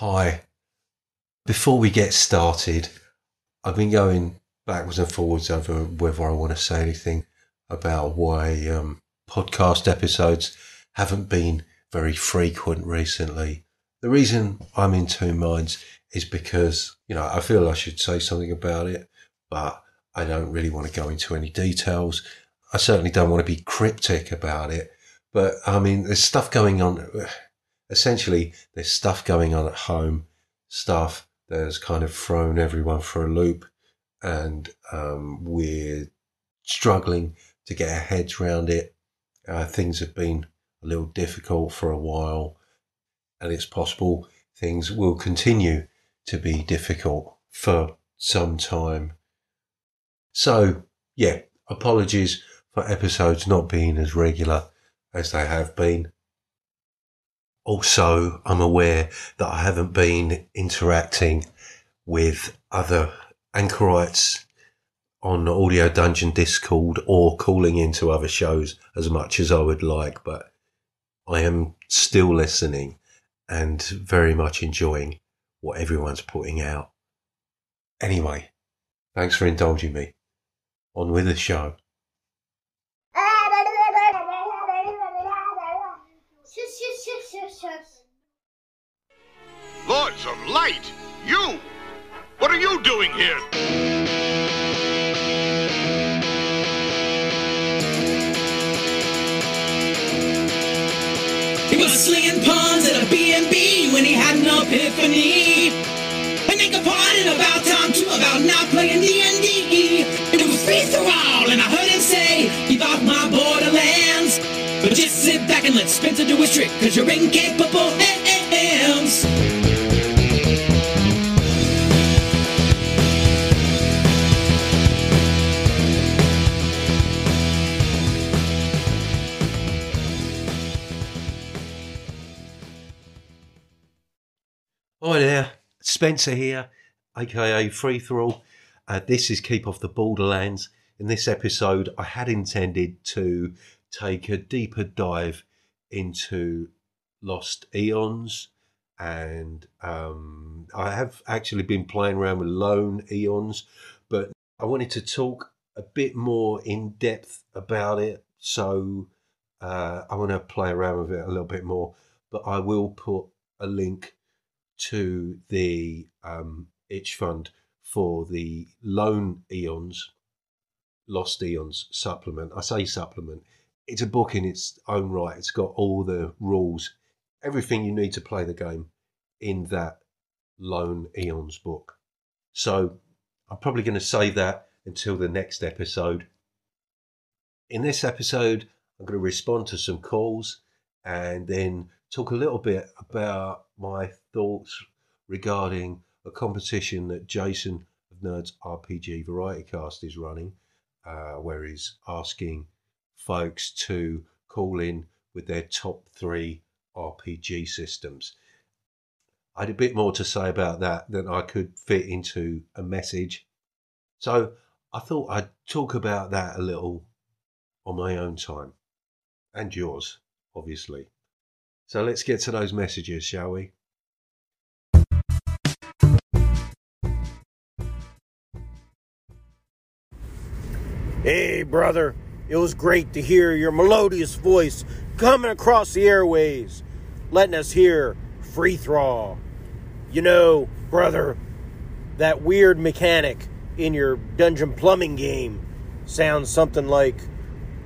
Hi. Before we get started, I've been going backwards and forwards over whether I want to say anything about why podcast episodes haven't been very frequent recently. The reason I'm in two minds is because, you know, I feel I should say something about it, but I don't really want to go into any details. I certainly don't want to be cryptic about it, but I mean, there's stuff going on. Essentially, there's stuff going on at home, stuff that has kind of thrown everyone for a loop, and we're struggling to get our heads around it. Things have been a little difficult for a while, and it's possible things will continue to be difficult for some time. So, yeah, apologies for episodes not being as regular as they have been. Also, I'm aware that I haven't been interacting with other anchorites on Audio Dungeon Discord or calling into other shows as much as I would like, but I am still listening and very much enjoying what everyone's putting out. Anyway, thanks for indulging me. On with the show. Lords of Light, you! What are you doing here? He was slinging pawns at a B&B when he had an epiphany. And they complained about Tom too about not playing D&D. It was Free Thrall, and I heard him say, keep off my Borderlands. But just sit back and let Spencer do his trick, cause you're incapable hams. Hi there, Spencer here, aka Free Thrall. This is Keep Off the Borderlands. In this episode, I had intended to take a deeper dive into Lost Eons, and I have actually been playing around with Lone Eons, but I wanted to talk a bit more in depth about it, so I want to play around with it a little bit more, but I will put a link to the itch fund for the Lone Eons, Lost Eons supplement. I say supplement. It's a book in its own right. It's got all the rules, everything you need to play the game in that Lone Eons book. So I'm probably going to save that until the next episode. In this episode, I'm going to respond to some calls and then talk a little bit about my thoughts regarding a competition that Jason of Nerd's RPG Variety Cast is running, where he's asking folks to call in with their top 3 RPG systems. I had a bit more to say about that than I could fit into a message, so I thought I'd talk about that a little on my own time, and yours, obviously. So let's get to those messages, shall we? Hey, brother. It was great to hear your melodious voice coming across the airwaves, letting us hear Free Thrall. You know, brother, that weird mechanic in your dungeon plumbing game sounds something like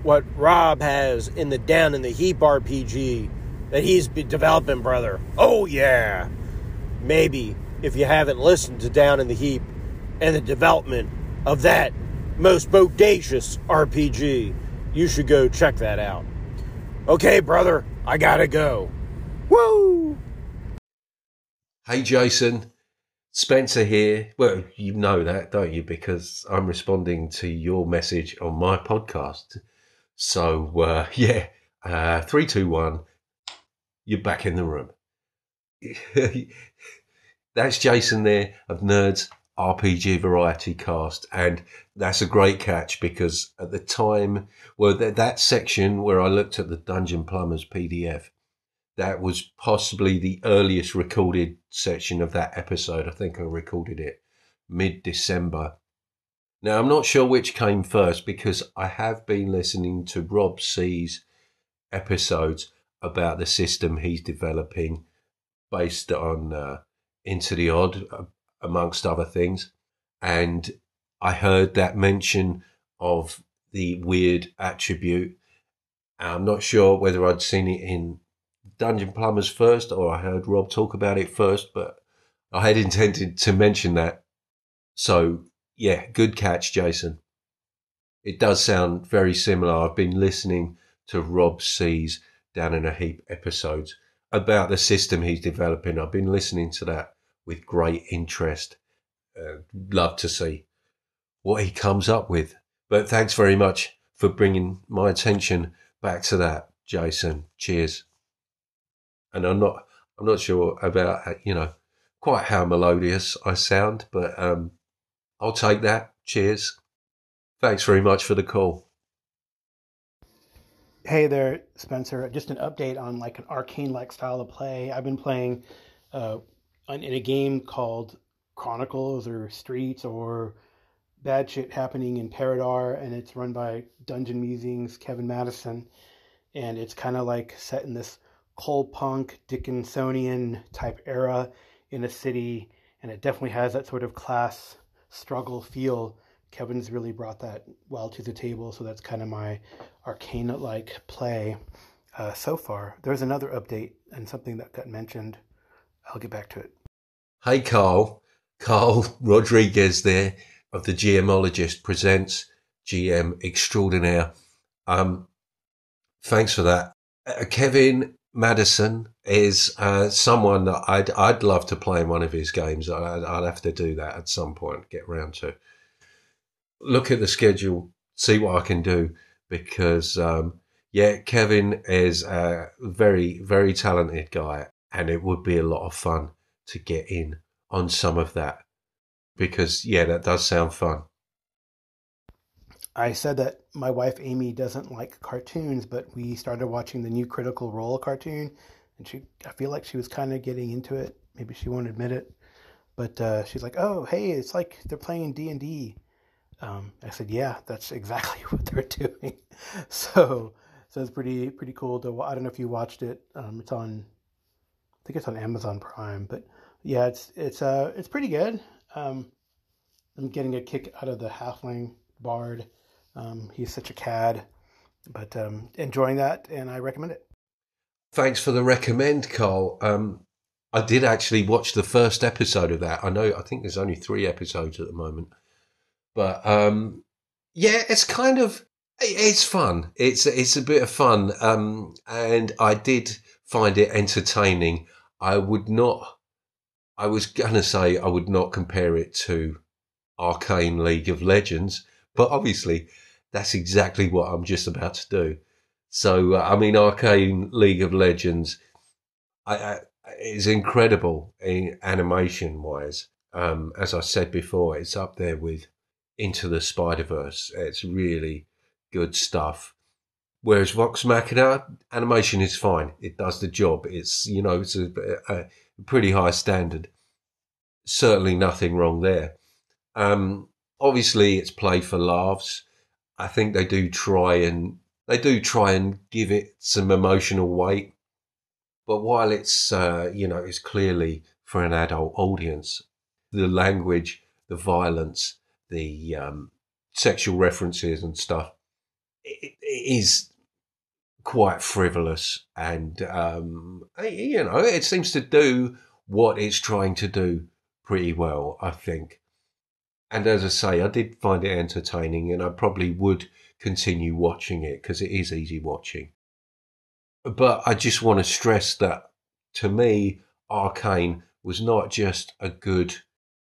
what Rob has in the Down in the Heap RPG that he's been developing, brother. Oh, yeah. Maybe if you haven't listened to Down in the Heap and the development of that most bodacious RPG, you should go check that out. Okay, brother, I gotta go. Woo! Hey, Jason. Spencer here. Well, you know that, don't you? Because I'm responding to your message on my podcast. So, yeah, 3, 2, 1. You're back in the room. That's Jason there of Nerd's RPG Variety Cast, and that's a great catch because at the time, well, that section where I looked at the Dungeon Plumbers PDF, That was possibly the earliest recorded section of that episode. I think I recorded it mid-December. Now, I'm not sure which came first, because I have been listening to Rob C's episodes about the system he's developing based on Into the Odd, amongst other things. And I heard that mention of the weird attribute. I'm not sure whether I'd seen it in Dungeon Plumbers first or I heard Rob talk about it first, but I had intended to mention that. So, yeah, good catch, Jason. It does sound very similar. I've been listening to Rob C's Down in a Heap episodes about the system he's developing. I've been listening to that with great interest. Love to see what he comes up with. But thanks very much for bringing my attention back to that, Jason. Cheers. And I'm not sure about, you know, quite how melodious I sound, but I'll take that. Cheers. Thanks very much for the call. Hey there, Spencer. Just an update on like an arcane-like style of play. I've been playing in a game called Chronicles or Streets or Bad Shit Happening in Peridar, and it's run by Dungeon Musings, Kevin Madison, and it's kind of like set in this cold punk Dickinsonian type era in a city, and it definitely has that sort of class struggle feel. Kevin's really brought that well to the table, so that's kind of my arcane-like play so far. There's another update and something that got mentioned. I'll get back to it. Hey, Carl. Carl Rodriguez there of the GMologist presents GM Extraordinaire. Thanks for that. Kevin Madison is someone that I'd love to play in one of his games. I'd have to do that at some point, get round to. Look at the schedule, see what I can do, because, yeah, Kevin is a very, very talented guy, and it would be a lot of fun to get in on some of that, because, yeah, that does sound fun. I said that my wife, Amy, doesn't like cartoons, but we started watching the new Critical Role cartoon, and I feel like she was kind of getting into it. Maybe she won't admit it, but she's like, oh, hey, it's like they're playing D&D. I said, yeah, that's exactly what they're doing. So it's pretty cool. I don't know if you watched it. It's on, I think it's on Amazon Prime, but yeah, it's pretty good. I'm getting a kick out of the halfling bard. He's such a cad, but enjoying that, and I recommend it. Thanks for the recommend, Carl. I did actually watch the first episode of that. I think there's only 3 episodes at the moment, but yeah, it's kind of it's fun. It's a bit of fun, and I did find it entertaining. I was gonna say I would not compare it to Arcane: League of Legends. But obviously, that's exactly what I'm just about to do. So, I mean, Arcane League of Legends is incredible in animation-wise. As I said before, it's up there with Into the Spider-Verse. It's really good stuff. Whereas Vox Machina, animation is fine. It does the job. It's, you know, it's a pretty high standard. Certainly nothing wrong there. Obviously, it's played for laughs. I think they do try and give it some emotional weight. But while it's clearly for an adult audience, the language, the violence, the sexual references and stuff, it is quite frivolous, and you know, it seems to do what it's trying to do pretty well, I think. And as I say, I did find it entertaining, and I probably would continue watching it because it is easy watching. But I just want to stress that, to me, Arcane was not just a good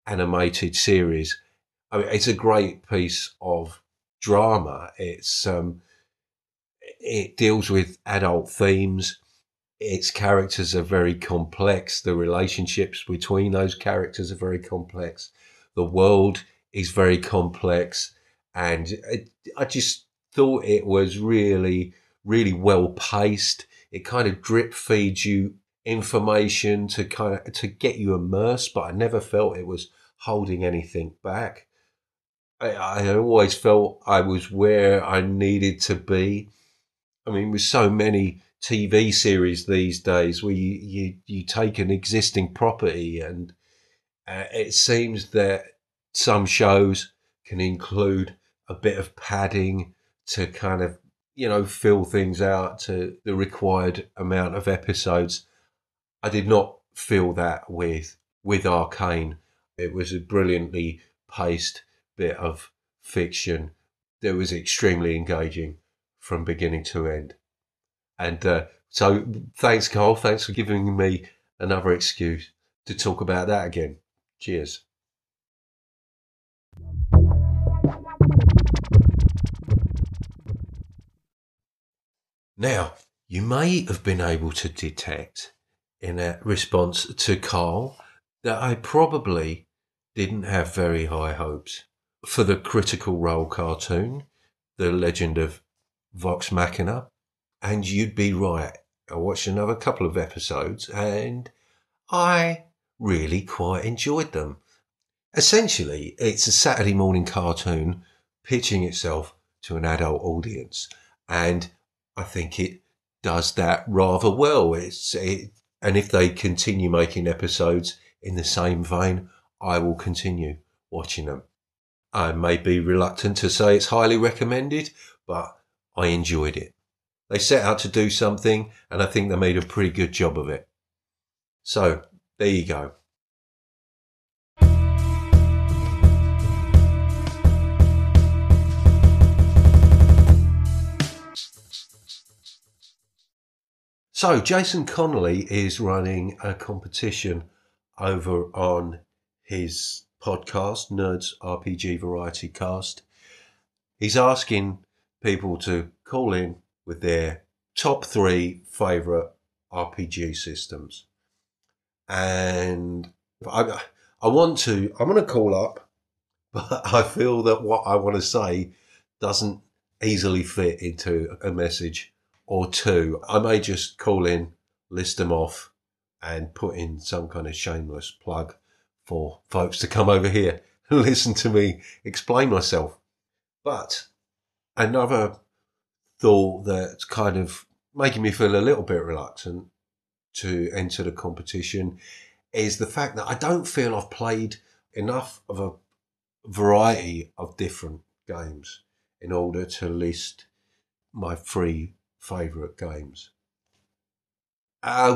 animated series. I mean, it's a great piece of drama. It deals with adult themes. Its characters are very complex. The relationships between those characters are very complex. The world is very complex, and I just thought it was really, really well paced. It kind of drip feeds you information to kind of to get you immersed, but I never felt it was holding anything back. I always felt I was where I needed to be. I mean, with so many TV series these days where you take an existing property and it seems that some shows can include a bit of padding to kind of, you know, fill things out to the required amount of episodes. I did not feel that with Arcane. It was a brilliantly paced bit of fiction that was extremely engaging from beginning to end. And so thanks, Carl. Thanks for giving me another excuse to talk about that again. Cheers. Now, you may have been able to detect in a response to Carl that I probably didn't have very high hopes for the Critical Role cartoon, The Legend of Vox Machina, and you'd be right. I watched another couple of episodes and I really quite enjoyed them. Essentially, it's a Saturday morning cartoon pitching itself to an adult audience, and I think it does that rather well. And if they continue making episodes in the same vein, I will continue watching them. I may be reluctant to say it's highly recommended, but I enjoyed it. They set out to do something, and I think they made a pretty good job of it. So, there you go. So, Jason Connolly is running a competition over on his podcast, Nerd's RPG Variety Cast. He's asking people to call in with their top three favourite RPG systems. And I'm going to call up, but I feel that what I want to say doesn't easily fit into a message or two. I may just call in, list them off, and put in some kind of shameless plug for folks to come over here and listen to me explain myself. But another thought that's kind of making me feel a little bit reluctant to enter the competition is the fact that I don't feel I've played enough of a variety of different games in order to list my three favourite games.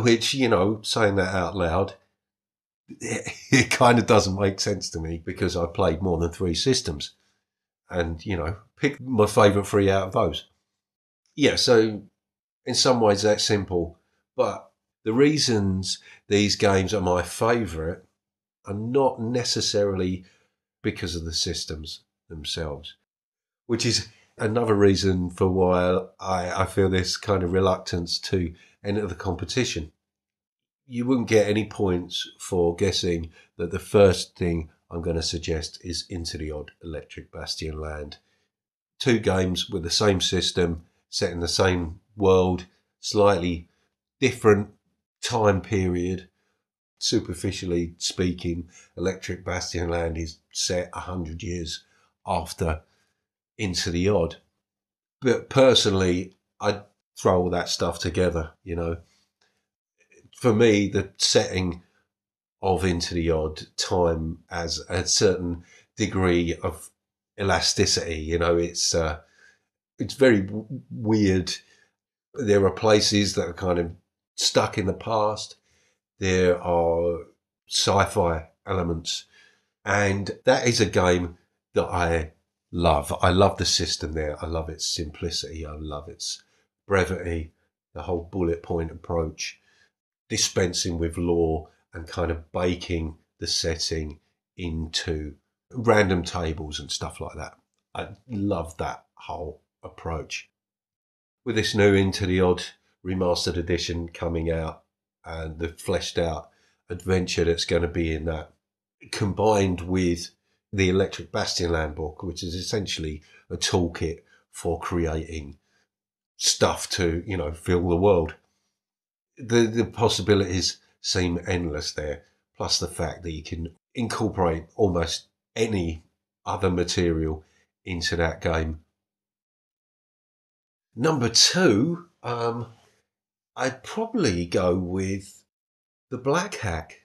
Which, you know, saying that out loud, it kind of doesn't make sense to me because I played more than three systems and, you know, pick my favourite three out of those. Yeah, so in some ways that's simple, but the reasons these games are my favourite are not necessarily because of the systems themselves, which is another reason for why I feel this kind of reluctance to enter the competition. You wouldn't get any points for guessing that the first thing I'm going to suggest is Into the Odd, Electric Bastionland. Two games with the same system, set in the same world, slightly different time period. Superficially speaking, Electric Bastionland is set 100 years after Into the Odd, but personally I'd throw all that stuff together. You know, for me the setting of Into the Odd time has a certain degree of elasticity. You know, it's very weird. There are places that are kind of stuck in the past, there are sci-fi elements, and that is a game that I love the system there. I love its simplicity. I love its brevity, the whole bullet point approach, dispensing with lore and kind of baking the setting into random tables and stuff like that. I love that whole approach. With this new Into the Odd remastered edition coming out and the fleshed out adventure that's going to be in that, combined with the Electric Bastionland book, which is essentially a toolkit for creating stuff to, you know, fill the world. the possibilities seem endless there. Plus the fact that you can incorporate almost any other material into that game. Number two, I'd probably go with The Black Hack.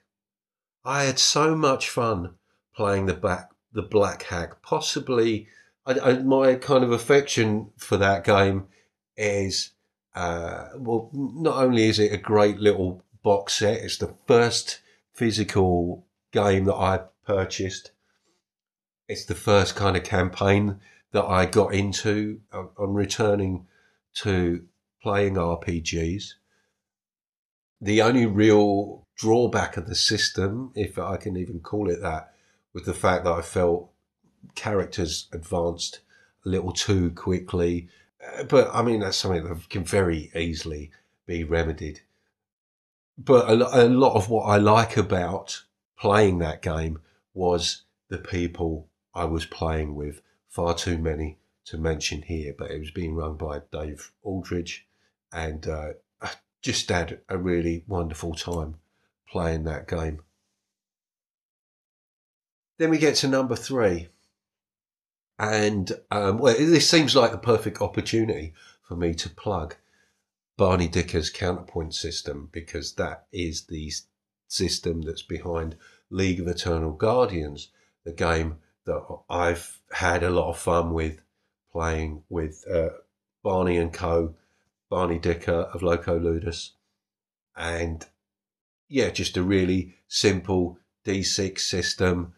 I had so much fun playing the Black Hack. Possibly, my kind of affection for that game is, well, not only is it a great little box set, it's the first physical game that I purchased. It's the first kind of campaign that I got into on returning to playing RPGs. The only real drawback of the system, if I can even call it that, was the fact that I felt characters advanced a little too quickly. But, I mean, that's something that can very easily be remedied. But a lot of what I like about playing that game was the people I was playing with. Far too many to mention here, but it was being run by Dave Aldridge, and I just had a really wonderful time playing that game. Then we get to number three, and well, this seems like the perfect opportunity for me to plug Barney Dicker's Counterpoint system, because that is the system that's behind League of Eternal Guardians, the game that I've had a lot of fun with playing with Barney and co, Barney Dicker of Loco Ludus. And yeah, just a really simple D6 system.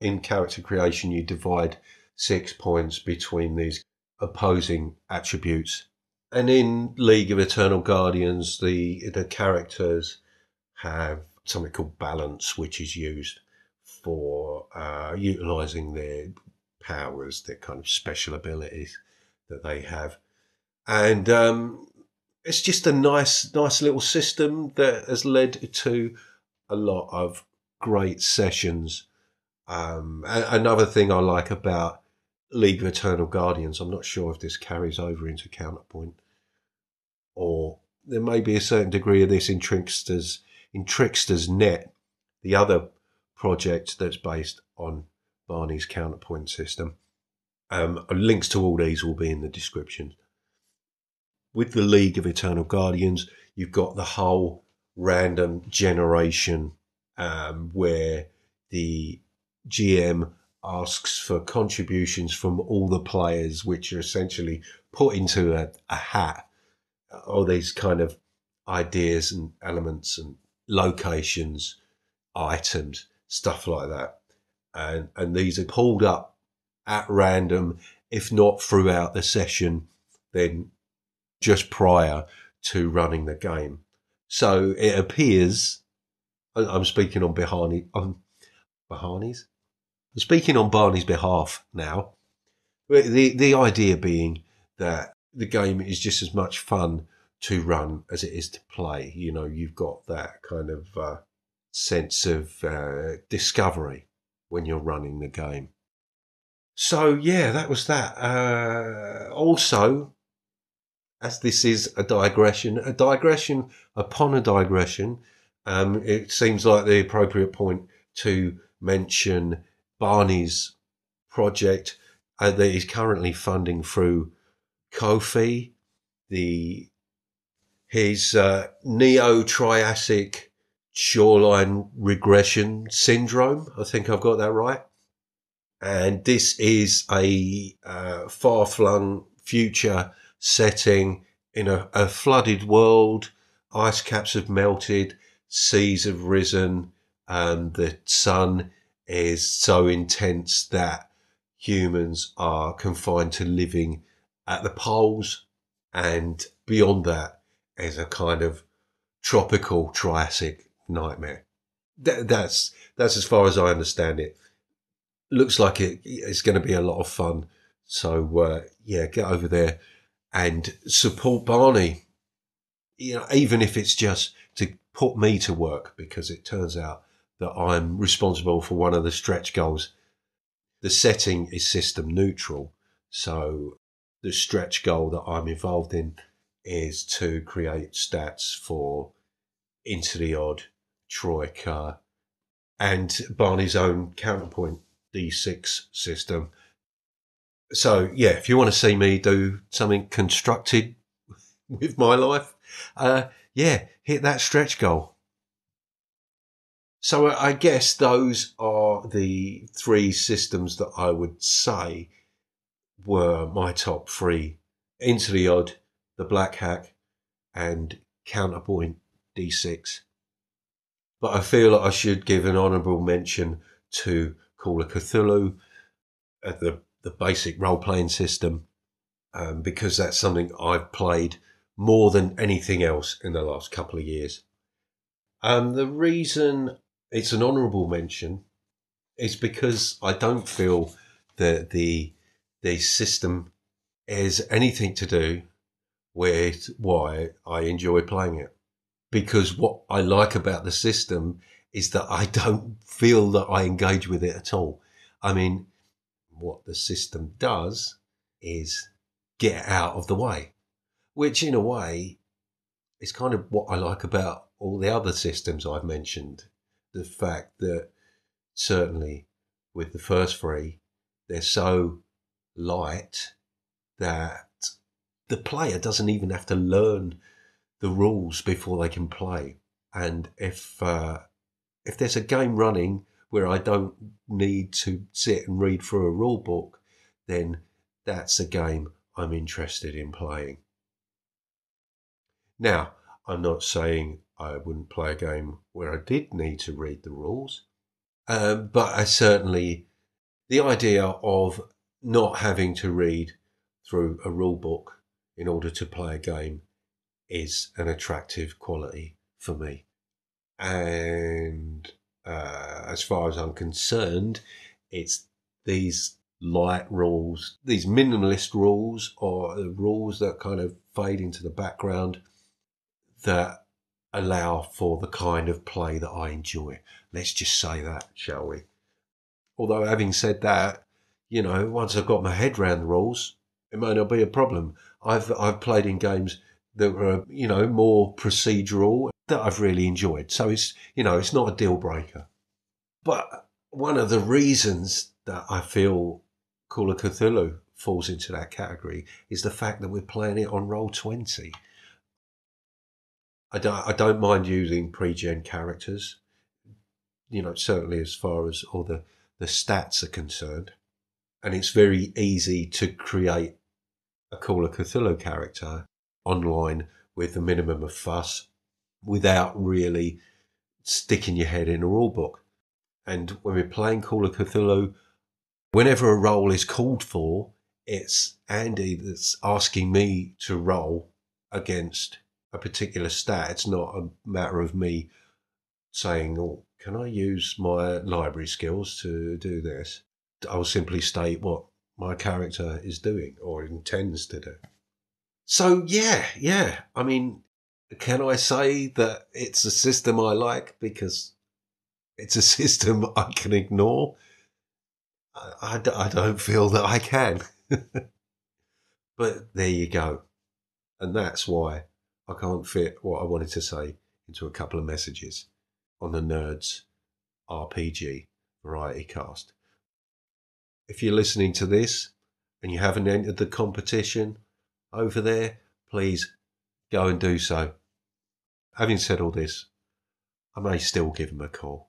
In character creation, you divide 6 points between these opposing attributes. And in League of Eternal Guardians, the characters have something called balance, which is used for utilising their powers, their kind of special abilities that they have. And it's just a nice little system that has led to a lot of great sessions. Another thing I like about League of Eternal Guardians, I'm not sure if this carries over into Counterpoint, or there may be a certain degree of this in Trickster's Net, the other project that's based on Barney's Counterpoint system. Links to all these will be in the description. With the League of Eternal Guardians, you've got the whole random generation where the GM asks for contributions from all the players, which are essentially put into a hat. All these kind of ideas and elements and locations, items, stuff like that, and these are pulled up at random, if not throughout the session, then just prior to running the game. So it appears, I'm speaking on Barney's behalf now, the idea being that the game is just as much fun to run as it is to play. You know, you've got that kind of sense of discovery when you're running the game. So yeah, that was that. Also, as this is a digression upon a digression, it seems like the appropriate point to mention Barney's project that he's currently funding through Ko-fi, his Neo-Triassic Shoreline Regression Syndrome. I think I've got that right. And this is a far-flung future setting in a flooded world. Ice caps have melted, seas have risen, and the sun is so intense that humans are confined to living at the poles, and beyond that is a kind of tropical Triassic nightmare. That's as far as I understand it. Looks like it's going to be a lot of fun. So yeah, get over there and support Barney. You know, even if it's just to put me to work, because it turns out that I'm responsible for one of the stretch goals. The setting is system neutral, so the stretch goal that I'm involved in is to create stats for Into the Odd, Troika, and Barney's own Counterpoint D6 system. So, yeah, if you want to see me do something constructed with my life, yeah, hit that stretch goal. So I guess those are the three systems that I would say were my top three: Into the Odd, The Black Hack, and Counterpoint D6. But I feel that I should give an honourable mention to Call of Cthulhu, the basic role-playing system, because that's something I've played more than anything else in the last couple of years. The reason it's an honourable mention is because I don't feel that the system has anything to do with why I enjoy playing it. Because what I like about the system is that I don't feel that I engage with it at all. I mean, what the system does is get out of the way, which in a way is kind of what I like about all the other systems I've mentioned. The fact that certainly with the first three, they're so light that the player doesn't even have to learn the rules before they can play. And if there's a game running where I don't need to sit and read through a rule book, then that's a game I'm interested in playing. Now, I'm not saying I wouldn't play a game where I did need to read the rules, but I certainly, the idea of not having to read through a rule book in order to play a game is an attractive quality for me. And as far as I'm concerned, it's these light rules, these minimalist rules, or the rules that kind of fade into the background, that allow for the kind of play that I enjoy. Let's just say that, shall we? Although, having said that, you know, once I've got my head round the rules, it may not be a problem. I've played in games that were, you know, more procedural that I've really enjoyed. So it's, you know, it's not a deal breaker. But one of the reasons that I feel Call of Cthulhu falls into that category is the fact that we're playing it on Roll20. I don't mind using pre-gen characters, you know, certainly as far as all the stats are concerned. And it's very easy to create a Call of Cthulhu character online with the minimum of fuss without really sticking your head in a rule book. And when we're playing Call of Cthulhu, whenever a roll is called for, it's Andy that's asking me to roll against a particular stat. It's not a matter of me saying, oh, can I use my library skills to do this? I'll simply state what my character is doing or intends to do. So, yeah. I mean, can I say that it's a system I like because it's a system I can ignore? I don't feel that I can. But there you go. And that's why I can't fit what I wanted to say into a couple of messages on the Nerd's RPG Variety Cast. If you're listening to this and you haven't entered the competition over there, please go and do so. Having said all this, I may still give him a call.